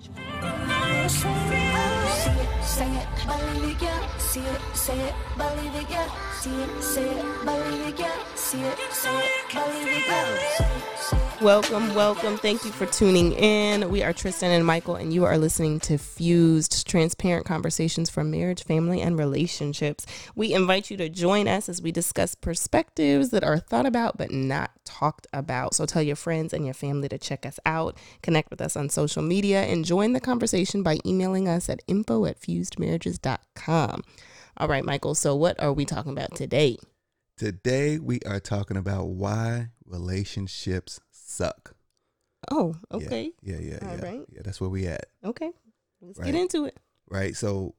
Say it, believe it, yeah. See it, say it, believe it, yeah. See it, say it, believe it, yeah. See it, say it, believe it, yeah. Welcome, welcome. Thank you for tuning in. We are Tristan and Michael, and you are listening to Fused, transparent conversations from marriage, family, and relationships. We invite you to join us as we discuss perspectives that are thought about but not talked about. So tell your friends and your family to check us out, connect with us on social media, and join the conversation by emailing us at info@fusedmarriages.com. All right, Michael, so what are we talking about today? Today we are talking about why relationships suck. Oh, okay. Yeah. All right. Yeah, that's where we at. Okay. Let's get into it. Right. So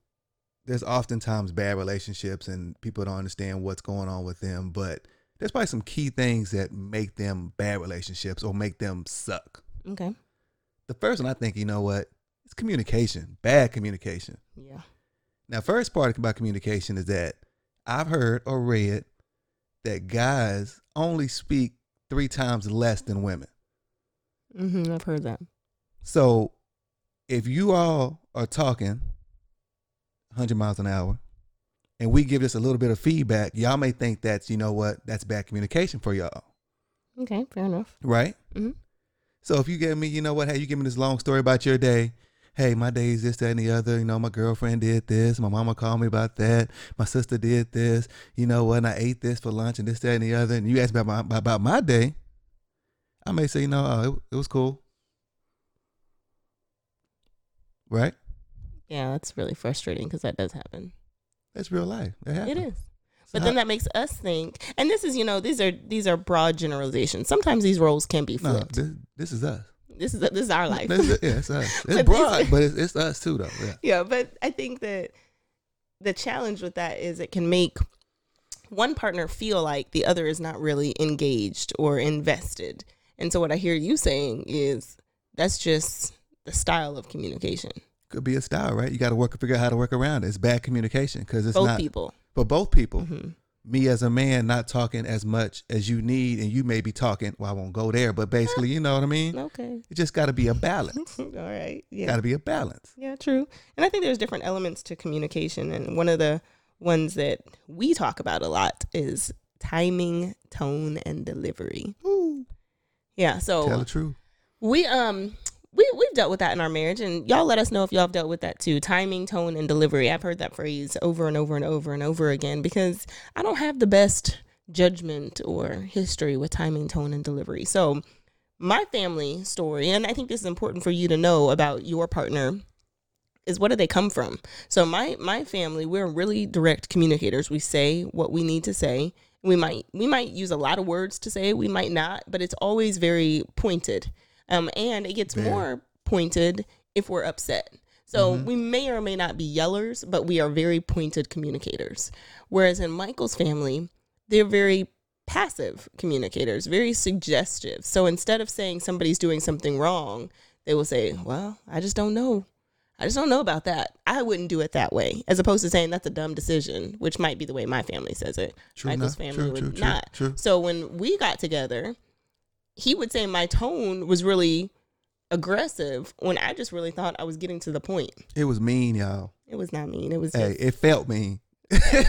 there's oftentimes bad relationships and people don't understand what's going on with them, but there's probably some key things that make them bad relationships or make them suck. Okay. The first one, I think, you know what? It's communication, bad communication. Yeah. Now, first part about communication is that I've heard or read that guys only speak 3 times less than women. Mm-hmm, I've heard that. So if you all are talking 100 miles an hour, and we give this a little bit of feedback, y'all may think that's, you know what, that's bad communication for y'all. Okay, fair enough. Right? Mm-hmm. So if you give me, you know what, hey, you give me this long story about your day. Hey, my day is this, that, and the other. You know, my girlfriend did this. My mama called me about that. My sister did this. You know what, and I ate this for lunch and this, that, and the other. And you asked me about my day. I may say, you know, it was cool. Right? Yeah, that's really frustrating because that does happen. That's real life. It is. But then that makes us think. And this is, you know, these are broad generalizations. Sometimes these roles can be flipped. No, this is us. This is our life. Yeah, it's us. It's broad, but it's us too, though. Yeah, but I think that the challenge with that is it can make one partner feel like the other is not really engaged or invested. And so what I hear you saying is that's just the style of communication. Could be a style, right? You got to figure out how to work around it. It's bad communication because it's not for both people. Mm-hmm. Me as a man not talking as much as you need, and you may be talking. Well, I won't go there, but basically, you know what I mean. Okay, it just got to be a balance. All right, yeah, got to be a balance. Yeah, true. And I think there's different elements to communication, and one of the ones that we talk about a lot is timing, tone, and delivery. Ooh. Yeah. So tell the truth. We've dealt with that in our marriage, and y'all let us know if y'all have dealt with that too. Timing, tone, and delivery. I've heard that phrase over and over and over and over again because I don't have the best judgment or history with timing, tone, and delivery. So my family story, and I think this is important for you to know about your partner, is what do they come from? So my family, we're really direct communicators. We say what we need to say. We might use a lot of words to say it. We might not, but it's always very pointed. And it gets more pointed if we're upset. So we may or may not be yellers, but we are very pointed communicators. Whereas in Michael's family, they're very passive communicators, very suggestive. So instead of saying somebody's doing something wrong, they will say, well, I just don't know. I just don't know about that. I wouldn't do it that way. As opposed to saying that's a dumb decision, which might be the way my family says it. True Michael's enough. Family true, would true, not. True, true. So when we got together, he would say my tone was really aggressive when I just really thought I was getting to the point. It was mean, y'all. It was not mean. It was just, it felt mean. Okay,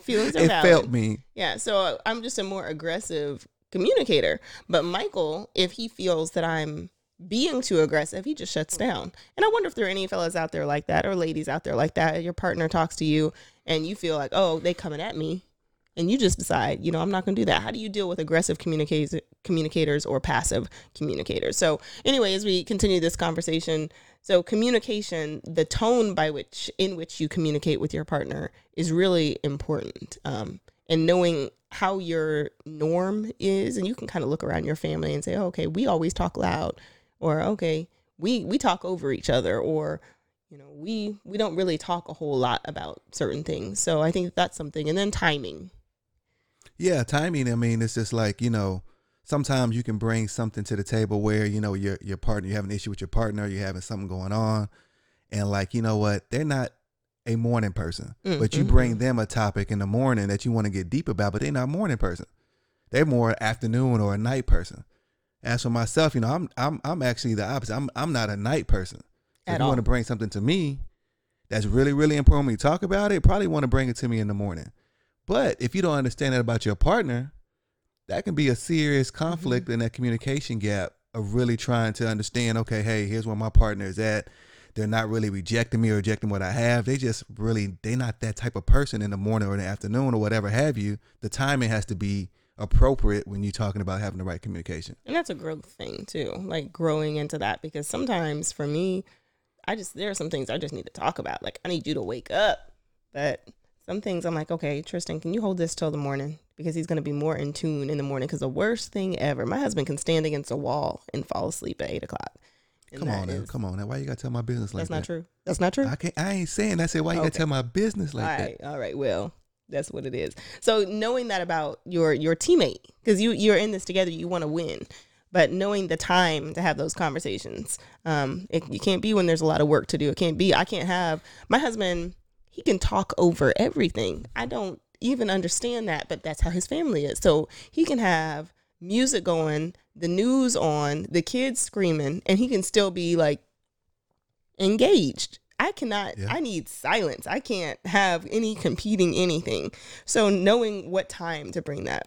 feelings are valid. It felt mean. Yeah, so I'm just a more aggressive communicator. But Michael, if he feels that I'm being too aggressive, he just shuts down. And I wonder if there are any fellas out there like that or ladies out there like that. Your partner talks to you and you feel like, oh, they coming at me. And you just decide, you know, I'm not going to do that. How do you deal with aggressive communicators or passive communicators? So anyway, as we continue this conversation, so communication, the tone in which you communicate with your partner is really important. And knowing how your norm is, and you can kind of look around your family and say, oh, okay, we always talk loud, or okay, we talk over each other, or you know, we don't really talk a whole lot about certain things. So I think that's something. And then timing. Yeah, timing. I mean, it's just like, you know, sometimes you can bring something to the table where, you know, your partner, you have an issue with your partner, you're having something going on. And like, you know what? They're not a morning person, but you bring them a topic in the morning that you want to get deep about, but they're not a morning person. They're more afternoon or a night person. As for myself, you know, I'm actually the opposite. I'm not a night person. If you want to bring something to me that's really, really important when you talk about it, probably want to bring it to me in the morning. But if you don't understand that about your partner, that can be a serious conflict mm-hmm. in that communication gap of really trying to understand, okay, hey, here's where my partner is at. They're not really rejecting me or rejecting what I have. They just really, they're not that type of person in the morning or in the afternoon or whatever have you. The timing has to be appropriate when you're talking about having the right communication. And that's a growth thing too, like growing into that, because sometimes for me, there are some things I just need to talk about. Like, I need you to wake up. But some things I'm like, okay, Tristan, can you hold this till the morning? Because he's going to be more in tune in the morning. Because the worst thing ever, my husband can stand against a wall and fall asleep at 8 o'clock. Come on now. Why you got to tell my business like that? That's not true. I ain't saying that. I said, why you got to tell my business like that? All right. Well, that's what it is. So knowing that about your teammate, because you're in this together, you want to win. But knowing the time to have those conversations, you can't be when there's a lot of work to do. It can't be. I can't have my husband. He can talk over everything. I don't even understand that, but that's how his family is. So he can have music going, the news on, the kids screaming, and he can still be like engaged. I cannot. Yeah. I need silence. I can't have any competing anything. So knowing what time to bring that.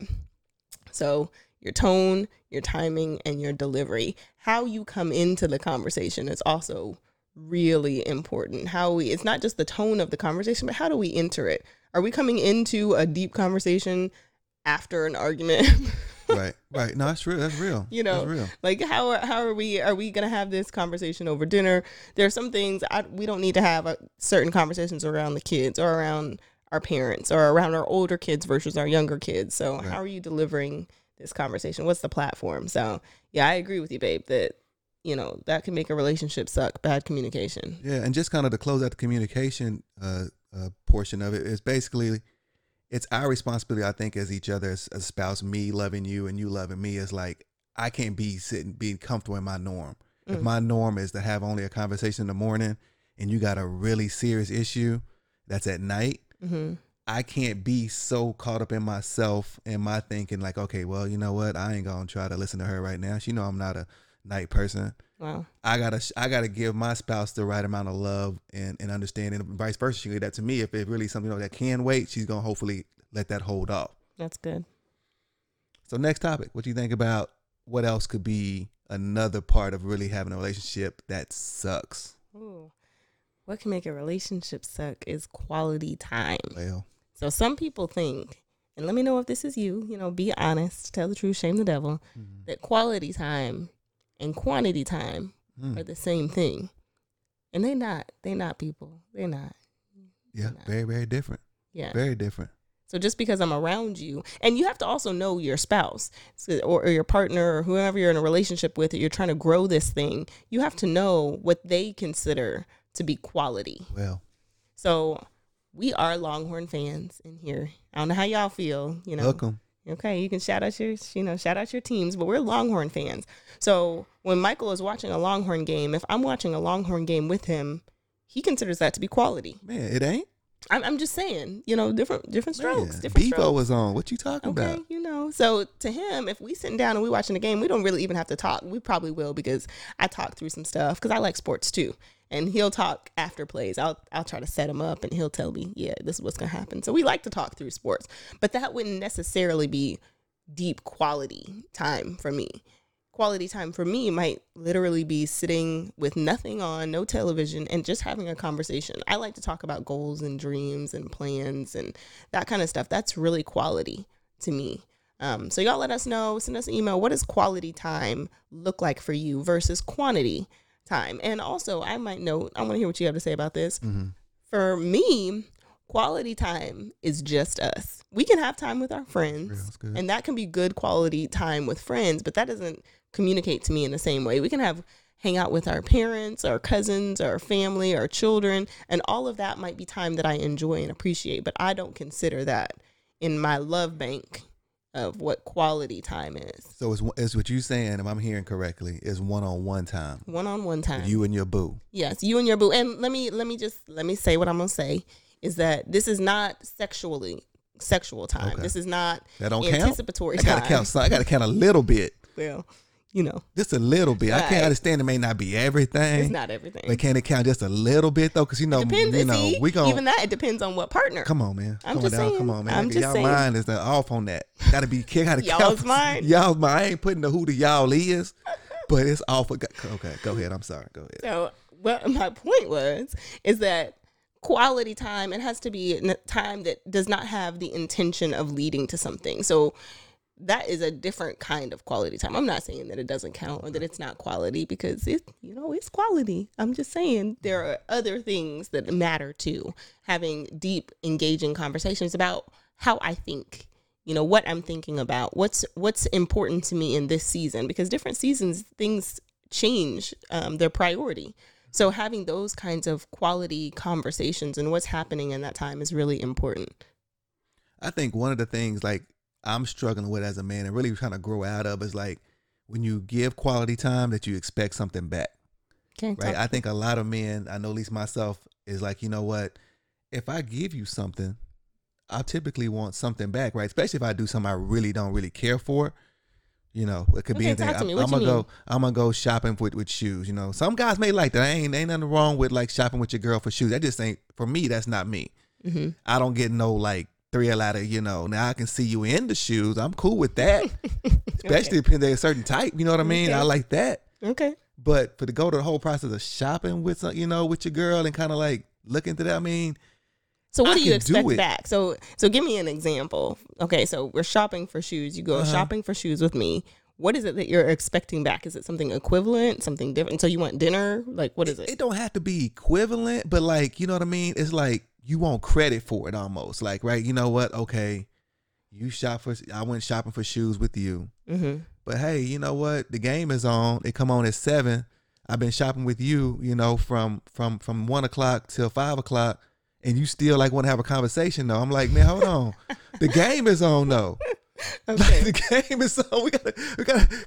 So your tone, your timing, and your delivery. How you come into the conversation is also really important. It's not just the tone of the conversation, but how do we enter it? Are we coming into a deep conversation after an argument? Right. No, that's real. You know, that's real. Like how are we going to have this conversation over dinner? There are some things we don't need to have certain conversations around the kids or around our parents or around our older kids versus our younger kids. So right. How are you delivering this conversation? What's the platform? So yeah, I agree with you, babe, that, you know, that can make a relationship suck, bad communication. Yeah. And just kind of to close out the communication portion of it is basically, it's our responsibility, I think, as each other, as a spouse, me loving you and you loving me is like, I can't be being comfortable in my norm. Mm. If my norm is to have only a conversation in the morning and you got a really serious issue that's at night, mm-hmm. I can't be so caught up in myself and my thinking like, okay, well, you know what? I ain't going to try to listen to her right now. She know I'm not a night person. Wow. I gotta give my spouse the right amount of love and understanding, and vice versa. She did that to me. If it really something that can wait, she's gonna hopefully let that hold off. That's good. So next topic, what do you think about what else could be another part of really having a relationship that sucks? Ooh. What can make a relationship suck is quality time. Well. So some people think, and let me know if this is you, you know, be honest, tell the truth, shame the devil, mm-hmm. that quality time and quantity time are the same thing. And they're not people. They're not. Yeah, not. Very, very different. Yeah. Very different. So just because I'm around you, and you have to also know your spouse or your partner or whoever you're in a relationship with, or you're trying to grow this thing, you have to know what they consider to be quality. Well. So we are Longhorn fans in here. I don't know how y'all feel, you know. Welcome. Okay, you can shout out your teams, but we're Longhorn fans. So when Michael is watching a Longhorn game, if I'm watching a Longhorn game with him, he considers that to be quality. Man, it ain't. I'm just saying, you know, different strokes. Man, different Bevo was on. What you talking about? Okay, you know. So to him, if we sitting down and we watching the game, we don't really even have to talk. We probably will because I talk through some stuff because I like sports too. And he'll talk after plays. I'll try to set him up and he'll tell me, yeah, this is what's going to happen. So we like to talk through sports. But that wouldn't necessarily be deep quality time for me. Quality time for me might literally be sitting with nothing on, no television, and just having a conversation. I like to talk about goals and dreams and plans and that kind of stuff. That's really quality to me. So y'all let us know. Send us an email. What does quality time look like for you versus quantity time? And also, I might note, I want to hear what you have to say about this. Mm-hmm. For me, quality time is just us. We can have time with our friends, yeah, and that can be good quality time with friends, but that doesn't communicate to me in the same way. We can hang out with our parents, our cousins, our family, our children, and all of that might be time that I enjoy and appreciate, but I don't consider that in my love bank of what quality time is. So it's what you're saying, if I'm hearing correctly, is one-on-one time. One-on-one time. You and your boo. Yes, you and your boo. And let me say what I'm going to say is that this is not sexual time. Okay. This is not that don't anticipatory count? Time. I got to count a little bit. Well, you know. Just a little bit. Right. I can't understand it may not be everything. It's not everything. But can it count just a little bit, though? Because, you know, we gonna, even that, it depends on what partner. Come on, man. Come on, man. Y'all mind is off on that. Gotta be kicked. Y'all's mind. Y'all's mind. I ain't putting the who to y'all is, but it's off. Okay, go ahead. I'm sorry. Go ahead. So, well, my point was, is that quality time, it has to be time that does not have the intention of leading to something. So, that is a different kind of quality time. I'm not saying that it doesn't count or that it's not quality, because it, you know, it's quality. I'm just saying there are other things that matter too. Having deep, engaging conversations about how I think, you know, what I'm thinking about, what's important to me in this season, because different seasons, things change their priority. So having those kinds of quality conversations and what's happening in that time is really important. I think one of the things, like, I'm struggling with as a man and really trying to grow out of is like when you give quality time that you expect something back. Right? I think a lot of men, I know at least myself, is like, you know what, if I give you something, I typically want something back, right? Especially if I do something I really don't really care for. You know, it could be anything. I'm gonna go shopping with shoes. You know, some guys may like that. Ain't nothing wrong with like shopping with your girl for shoes. That just ain't for me. That's not me. Mm-hmm. I don't get no like thrill out of, you know, now I can see you in the shoes. I'm cool with that. Especially if they're a certain type, you know what I mean? Okay. I like that. Okay. But for to go to the whole process of shopping with, you know, with your girl and kind of like look into that, I mean. So what do you expect back? So give me an example. Okay. So we're shopping for shoes. You go shopping for shoes with me. What is it that you're expecting back? Is it something equivalent, something different? So you want dinner? Like, what is it? It don't have to be equivalent, but like, you know what I mean? It's like, you want credit for it almost, like, right? You know what? Okay, I went shopping for shoes with you, but hey, you know what? The game is on. It come on at 7. I've been shopping with you, you know, from 1 o'clock till 5 o'clock, and you still like want to have a conversation though. I'm like, man, hold on. The game is on though. Okay. Like, the game is on.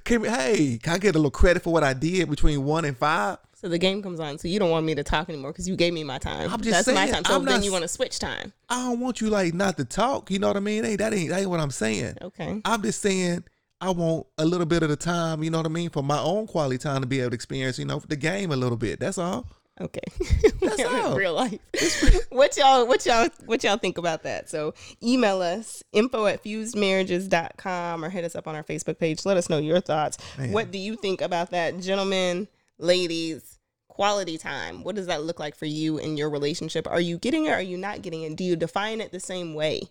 Can I get a little credit for what I did between 1 and 5? So the game comes on, so you don't want me to talk anymore because you gave me my time. I'm just saying, my time. So then you want to switch time. I don't want you like not to talk. You know what I mean? That ain't what I'm saying. Okay. I'm just saying I want a little bit of the time. You know what I mean? For my own quality time to be able to experience, you know, the game a little bit. That's all. Okay. That's all. Real life. What y'all think about that? So email us info@fusedmarriages.com or hit us up on our Facebook page. Let us know your thoughts. Man. What do you think about that, gentlemen? Ladies, quality time. What does that look like for you in your relationship? Are you getting it? Or are you not getting it? Do you define it the same way?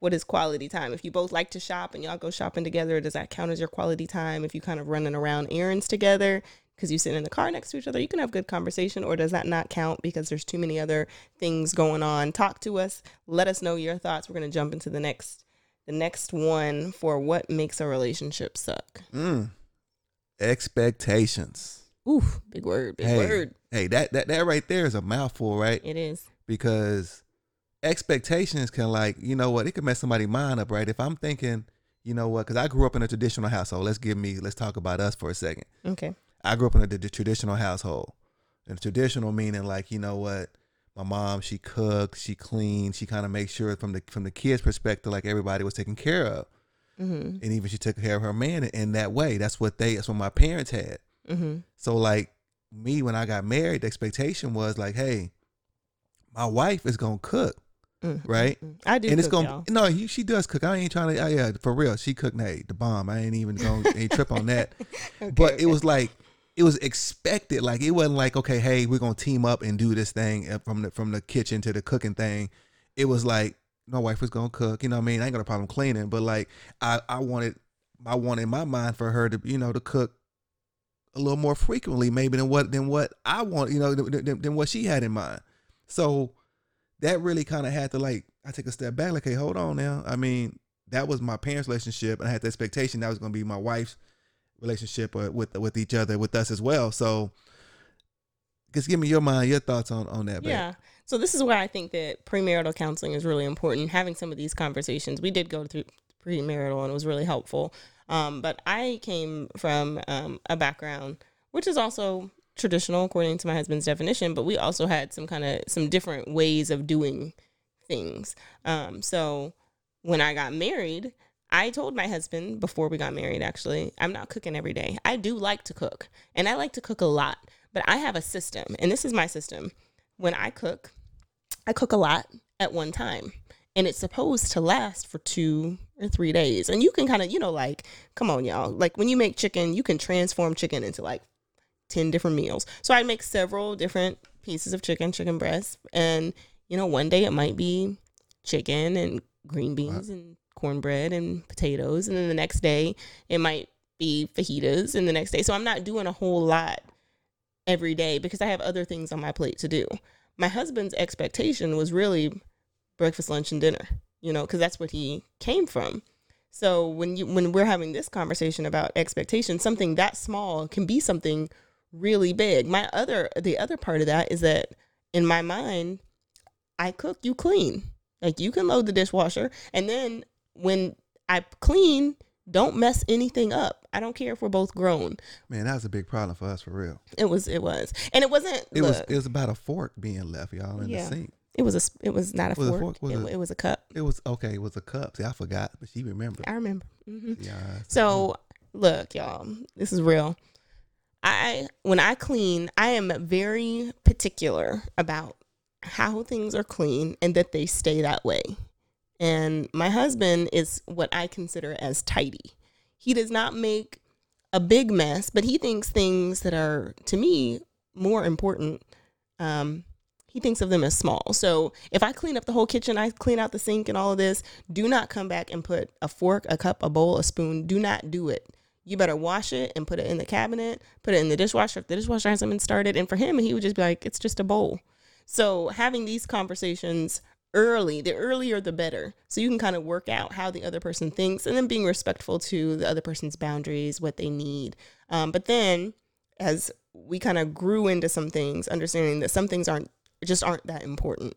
What is quality time? If you both like to shop and y'all go shopping together, does that count as your quality time? If you kind of running around errands together because you sit in the car next to each other, you can have good conversation, or does that not count because there's too many other things going on? Talk to us. Let us know your thoughts. We're going to jump into the next one for what makes a relationship suck. Expectations. Oof, big word, big word. Hey, that right there is a mouthful, right? It is. Because expectations can, like, you know what, it can mess somebody's mind up, right? If I'm thinking, you know what, because I grew up in a traditional household. Let's talk about us for a second. Okay. I grew up in the traditional household. And traditional meaning, like, you know what, my mom, she cooked, she cleaned, she kind of makes sure from the kids' perspective, like, everybody was taken care of. Mm-hmm. And even she took care of her man in that way. That's what my parents had. Mm-hmm. So like me, when I got married, the expectation was like, hey, my wife is gonna cook, right? I do, and it's cook, gonna y'all. No, she does cook. I ain't trying to. Yeah, for real, she cooked. Hey, the bomb. I ain't even gonna trip on that. It was like it was expected. Like it wasn't like, okay, hey, we're gonna team up and do this thing from the kitchen to the cooking thing. It was like my wife was gonna cook. You know what I mean? I ain't got a problem cleaning, but like I wanted my mind for her to, you know, to cook a little more frequently maybe than what I want, you know, than what she had in mind. So that really kind of had to, like, I take a step back, like, hey, hold on now. I mean, that was my parents' relationship, and I had the expectation that was going to be my wife's relationship with each other, with us as well. So just give me your thoughts on that. Yeah. Babe. So this is why I think that premarital counseling is really important. Having some of these conversations, we did go through premarital and it was really helpful. But I came from a background, which is also traditional, according to my husband's definition, but we also had some different ways of doing things. So when I got married, I told my husband before we got married, actually, I'm not cooking every day. I do like to cook, and I like to cook a lot, but I have a system, and this is my system. When I cook a lot at one time, and it's supposed to last for 2 or 3 days. And you can kind of, you know, like, come on, y'all. Like, when you make chicken, you can transform chicken into, like, 10 different meals. So I make several different pieces of chicken, chicken breast. And, you know, one day it might be chicken and green beans and cornbread and potatoes. And then the next day it might be fajitas and the next day. So I'm not doing a whole lot every day because I have other things on my plate to do. My husband's expectation was really breakfast, lunch, and dinner, you know, because that's what he came from. So when we're having this conversation about expectations, something that small can be something really big. The other part of that is that in my mind, I cook, you clean. Like, you can load the dishwasher, and then when I clean, don't mess anything up. I don't care if we're both grown. Man, that was a big problem for us, for real. It was. And it wasn't. It was about a fork being left, y'all, in the sink. It was a cup. It was a cup. See, I forgot, but she remembered. I remember. Mm-hmm. Yeah. So, look, y'all, this is real. When I clean, I am very particular about how things are clean and that they stay that way. And my husband is what I consider as tidy. He does not make a big mess, but he thinks things that are, to me, more important, he thinks of them as small. So if I clean up the whole kitchen, I clean out the sink and all of this, do not come back and put a fork, a cup, a bowl, a spoon. Do not do it. You better wash it and put it in the cabinet, put it in the dishwasher if the dishwasher hasn't been started. And for him, he would just be like, it's just a bowl. So having these conversations early, the earlier the better. So you can kind of work out how the other person thinks and then being respectful to the other person's boundaries, what they need. But then as we kind of grew into some things, understanding that some things aren't that important.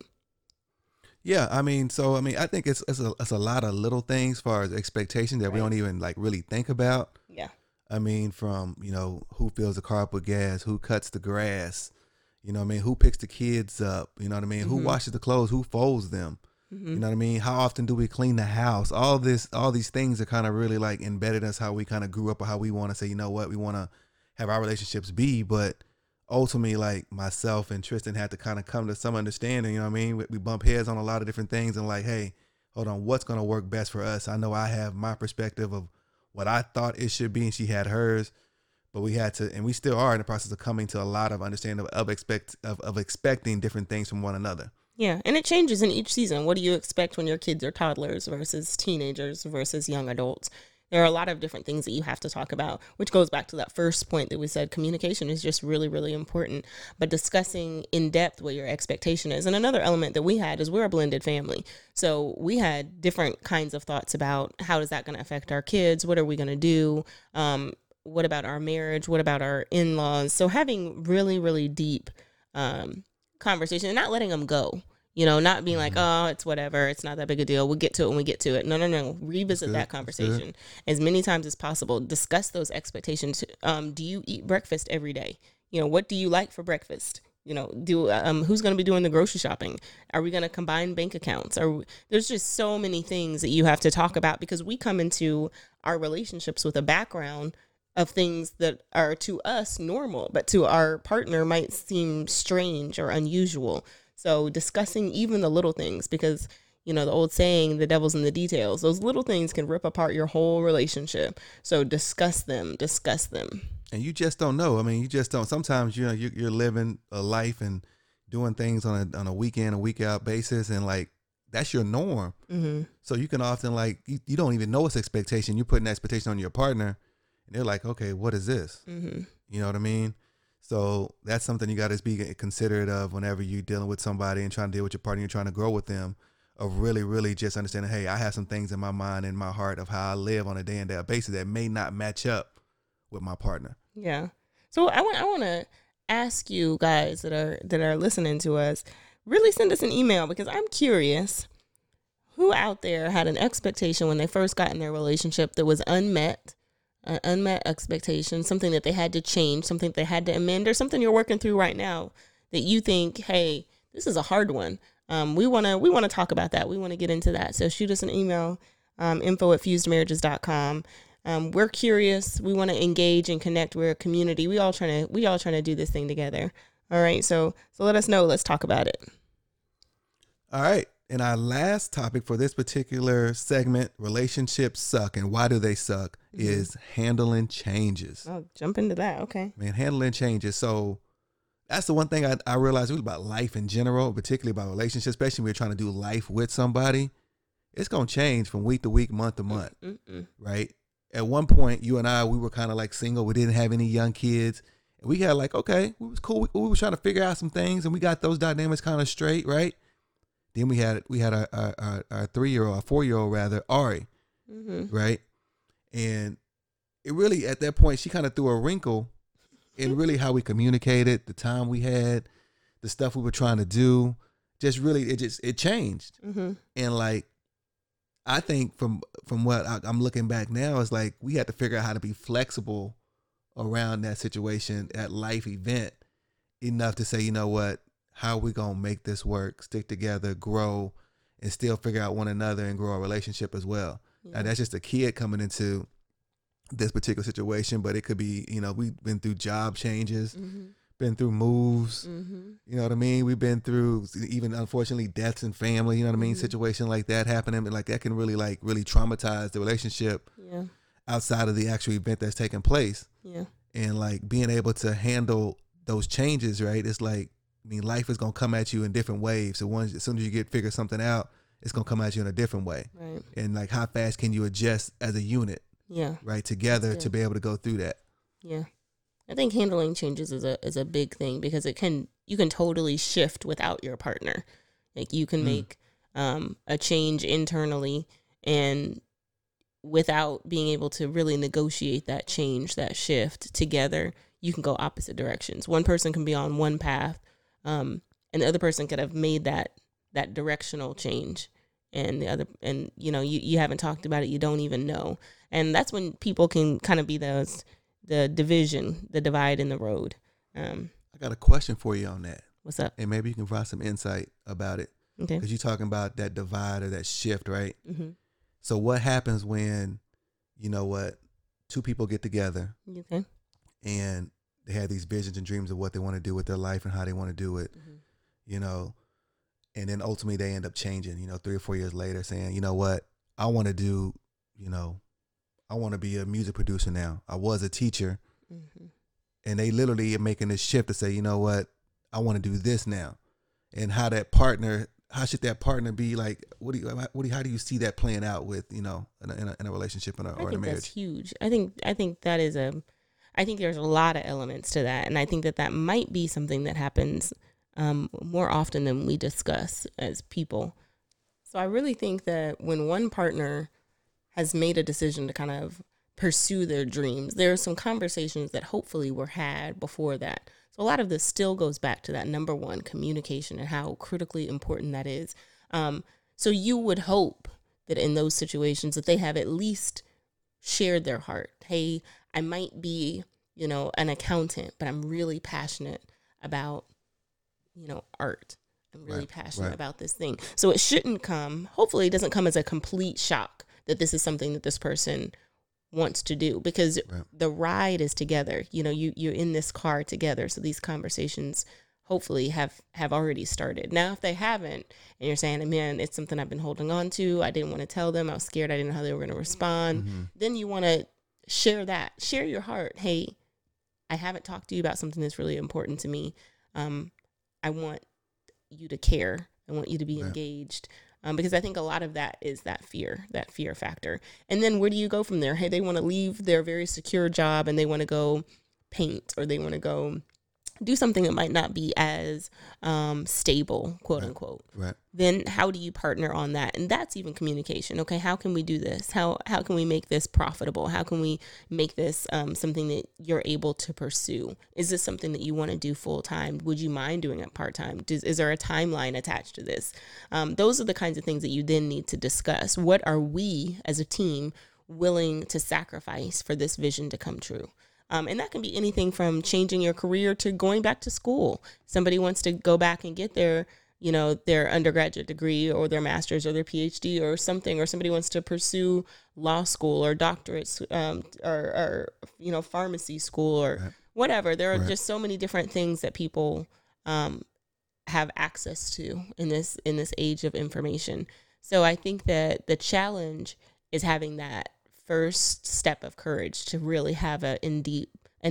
Yeah. I think it's a lot of little things as far as expectation that we don't even like really think about. Yeah. I mean, from, you know, who fills the car up with gas, who cuts the grass, you know what I mean? Who picks the kids up? You know what I mean? Mm-hmm. Who washes the clothes? Who folds them? Mm-hmm. You know what I mean? How often do we clean the house? All these things are kind of really like embedded us how we kind of grew up or how we want to say, you know what, we want to have our relationships be. But ultimately, like myself and Tristan had to kind of come to some understanding. You know what I mean? We bump heads on a lot of different things and like, hey, hold on, what's going to work best for us? I know I have my perspective of what I thought it should be and she had hers. But we had to, and we still are in the process of coming to a lot of understanding of expecting different things from one another. Yeah. And it changes in each season. What do you expect when your kids are toddlers versus teenagers versus young adults? There are a lot of different things that you have to talk about, which goes back to that first point that we said, communication is just really, really important, but discussing in depth what your expectation is. And another element that we had is we're a blended family. So we had different kinds of thoughts about how is that going to affect our kids? What are we going to do? What about our marriage? What about our in-laws? So having really, really deep conversation and not letting them go, you know, not being mm-hmm. like, oh, it's whatever. It's not that big a deal. We'll get to it when we get to it. No. Revisit that conversation as many times as possible. Discuss those expectations. Do you eat breakfast every day? You know, what do you like for breakfast? You know, who's going to be doing the grocery shopping? Are we going to combine bank accounts? There's just so many things that you have to talk about because we come into our relationships with a background of things that are to us normal, but to our partner might seem strange or unusual. So discussing even the little things, because, you know, the old saying, the devil's in the details, those little things can rip apart your whole relationship. So discuss them. And you just don't know. I mean, you just don't. Sometimes, you know, you're living a life and doing things on a week in, a week out basis. And like, that's your norm. Mm-hmm. So you can often like, you don't even know it's expectation. You're putting expectation on your partner. And they're like, okay, what is this? Mm-hmm. You know what I mean? So that's something you got to be considerate of whenever you're dealing with somebody and trying to deal with your partner, you're trying to grow with them, of really, really just understanding, hey, I have some things in my mind and my heart of how I live on a day-to-day basis that may not match up with my partner. Yeah. So I want to ask you guys that are listening to us, really send us an email because I'm curious who out there had an expectation when they first got in their relationship that was unmet. An unmet expectation, something that they had to change, something they had to amend, or something you're working through right now that you think, hey, this is a hard one. We wanna talk about that. We want to get into that. So shoot us an email info@fusedmarriages.com. We're curious. We want to engage and connect. We're a community. We all trying to do this thing together. All right. So let us know. Let's talk about it. All right. And our last topic for this particular segment, relationships suck and why do they suck, mm-hmm. is handling changes. Oh, jump into that. Okay. Man, handling changes. So that's the one thing I realized about life in general, particularly about relationships, especially when you're trying to do life with somebody. It's going to change from week to week, month to month, mm-mm. right? At one point, you and I, we were kind of like single. We didn't have any young kids. And we got like, okay, it was cool. We were trying to figure out some things and we got those dynamics kind of straight, right? Then we had our 4-year-old Ari, mm-hmm. right? And it really, at that point, she kind of threw a wrinkle in really how we communicated, the time we had, the stuff we were trying to do. Just really, it changed. Mm-hmm. And like, I think from what I'm looking back now, it's like we had to figure out how to be flexible around that situation, that life event, enough to say, you know what, how are we going to make this work, stick together, grow, and still figure out one another and grow our relationship as well. Yeah. Now, that's just a kid coming into this particular situation, but it could be, you know, we've been through job changes, mm-hmm. been through moves, mm-hmm. you know what I mean? We've been through even, unfortunately, deaths in family, you know what I mean? Mm-hmm. Situation like that happening, like that can really traumatize the relationship yeah. outside of the actual event that's taking place. Yeah. And like being able to handle those changes, right? It's like, I mean, life is going to come at you in different waves. So as soon as you figure something out, it's going to come at you in a different way. Right. And like, how fast can you adjust as a unit? Yeah. Right. Together to be able to go through that. Yeah. I think handling changes is a big thing because you can totally shift without your partner. Like you can make a change internally and without being able to really negotiate that change, that shift together, you can go opposite directions. One person can be on one path and the other person could have made that directional change and you haven't talked about it. You don't even know. And that's when people can kind of be the division, the divide in the road. I got a question for you on that. What's up? And maybe you can provide some insight about it. Okay. Because you're talking about that divide or that shift, right? Mm-hmm. So what happens when, you know what, two people get together okay. and they have these visions and dreams of what they want to do with their life and how they want to do it, mm-hmm. you know, and then ultimately they end up changing, you know, 3 or 4 years later saying, you know what, I want to do, you know, I want to be a music producer now. I was a teacher. Mm-hmm. And they literally are making this shift to say, you know what, I want to do this now. And how should that partner be like? How do you see that playing out with, you know, in a relationship or in a marriage? That's huge. I think there's a lot of elements to that. And I think that might be something that happens more often than we discuss as people. So I really think that when one partner has made a decision to kind of pursue their dreams, there are some conversations that hopefully were had before that. So a lot of this still goes back to that number one, communication, and how critically important that is. So you would hope that in those situations that they have at least shared their heart. Hey, I might be, you know, an accountant, but I'm really passionate about, you know, art. I'm really passionate about this thing. So it shouldn't come, hopefully it doesn't come as a complete shock that this is something that this person wants to do because the ride is together. You know, you're in this car together. So these conversations hopefully have already started. Now, if they haven't and you're saying, man, it's something I've been holding on to. I didn't want to tell them. I was scared. I didn't know how they were going to respond. Mm-hmm. Then you want to share that. Share your heart. Hey, I haven't talked to you about something that's really important to me. I want you to care. I want you to be engaged. Because I think a lot of that is that fear factor. And then where do you go from there? Hey, they want to leave their very secure job and they want to go paint or they want to go do something that might not be as stable, quote unquote. Right. Then how do you partner on that? And that's even communication. Okay, how can we do this? How can we make this profitable? How can we make this something that you're able to pursue? Is this something that you want to do full time? Would you mind doing it part time? Is there a timeline attached to this? Those are the kinds of things that you then need to discuss. What are we as a team willing to sacrifice for this vision to come true? And that can be anything from changing your career to going back to school. Somebody wants to go back and get their, you know, their undergraduate degree or their master's or their PhD or something, or somebody wants to pursue law school or doctorate or you know, pharmacy school or right. whatever. There are right. just so many different things that people have access to in this age of information. So I think that the challenge is having that first step of courage to really have an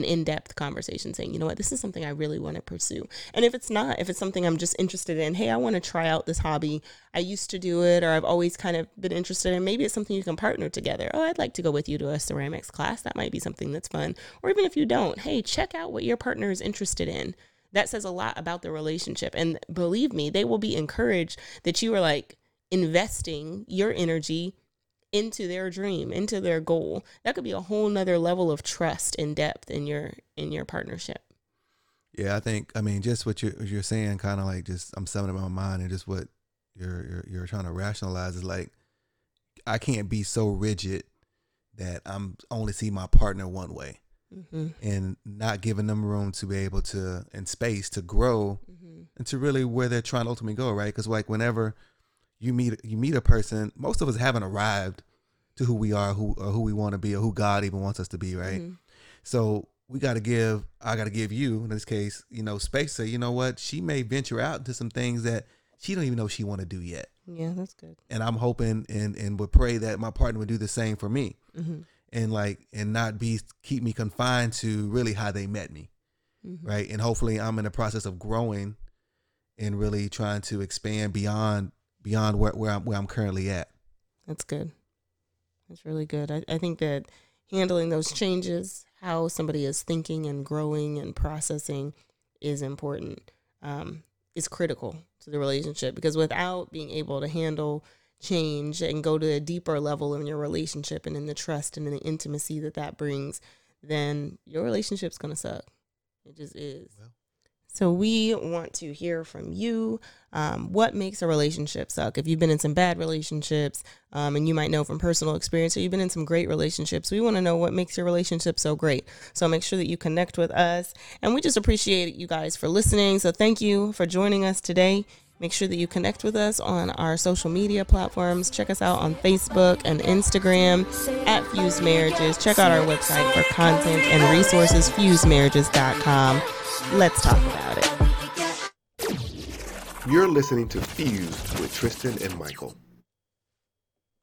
in-depth conversation saying, you know what, this is something I really want to pursue. And if it's not, if it's something I'm just interested in, hey, I want to try out this hobby. I used to do it, or I've always kind of been interested in, maybe it's something you can partner together. Oh, I'd like to go with you to a ceramics class. That might be something that's fun. Or even if you don't, hey, check out what your partner is interested in. That says a lot about the relationship. And believe me, they will be encouraged that you are like investing your energy into their dream, into their goal. That could be a whole nother level of trust and depth in your partnership. Yeah, I think, I mean, just what you're saying, kind of like just, I'm summing in my mind, and just what you're trying to rationalize is like, I can't be so rigid that I'm only see my partner one way, mm-hmm. and not giving them room to be able to, and space to grow, mm-hmm. and to really where they're trying to ultimately go. Right. Cause like whenever you meet a person, most of us haven't arrived to who we are, who we want to be, or who God even wants us to be. Right. Mm-hmm. So I got to give you, in this case, you know, space. So, you know what, she may venture out into some things that she don't even know she want to do yet. Yeah, that's good. And I'm hoping and would pray that my partner would do the same for me, mm-hmm. and like, and not be, keep me confined to really how they met me. Mm-hmm. Right. And hopefully I'm in the process of growing and really trying to expand beyond where I'm currently at. That's good. That's really good. I think that handling those changes, how somebody is thinking and growing and processing, is important. Is critical to the relationship, because without being able to handle change and go to a deeper level in your relationship and in the trust and in the intimacy that that brings, then your relationship's going to suck. It just is. Well. So we want to hear from you. What makes a relationship suck? If you've been in some bad relationships, and you might know from personal experience, or you've been in some great relationships, we want to know what makes your relationship so great. So make sure that you connect with us. And we just appreciate you guys for listening. So thank you for joining us today. Make sure that you connect with us on our social media platforms. Check us out on Facebook and Instagram at Fused Marriages. Check out our website for content and resources, fusedmarriages.com. Let's talk about it. You're listening to Fused with Tristan and Michael.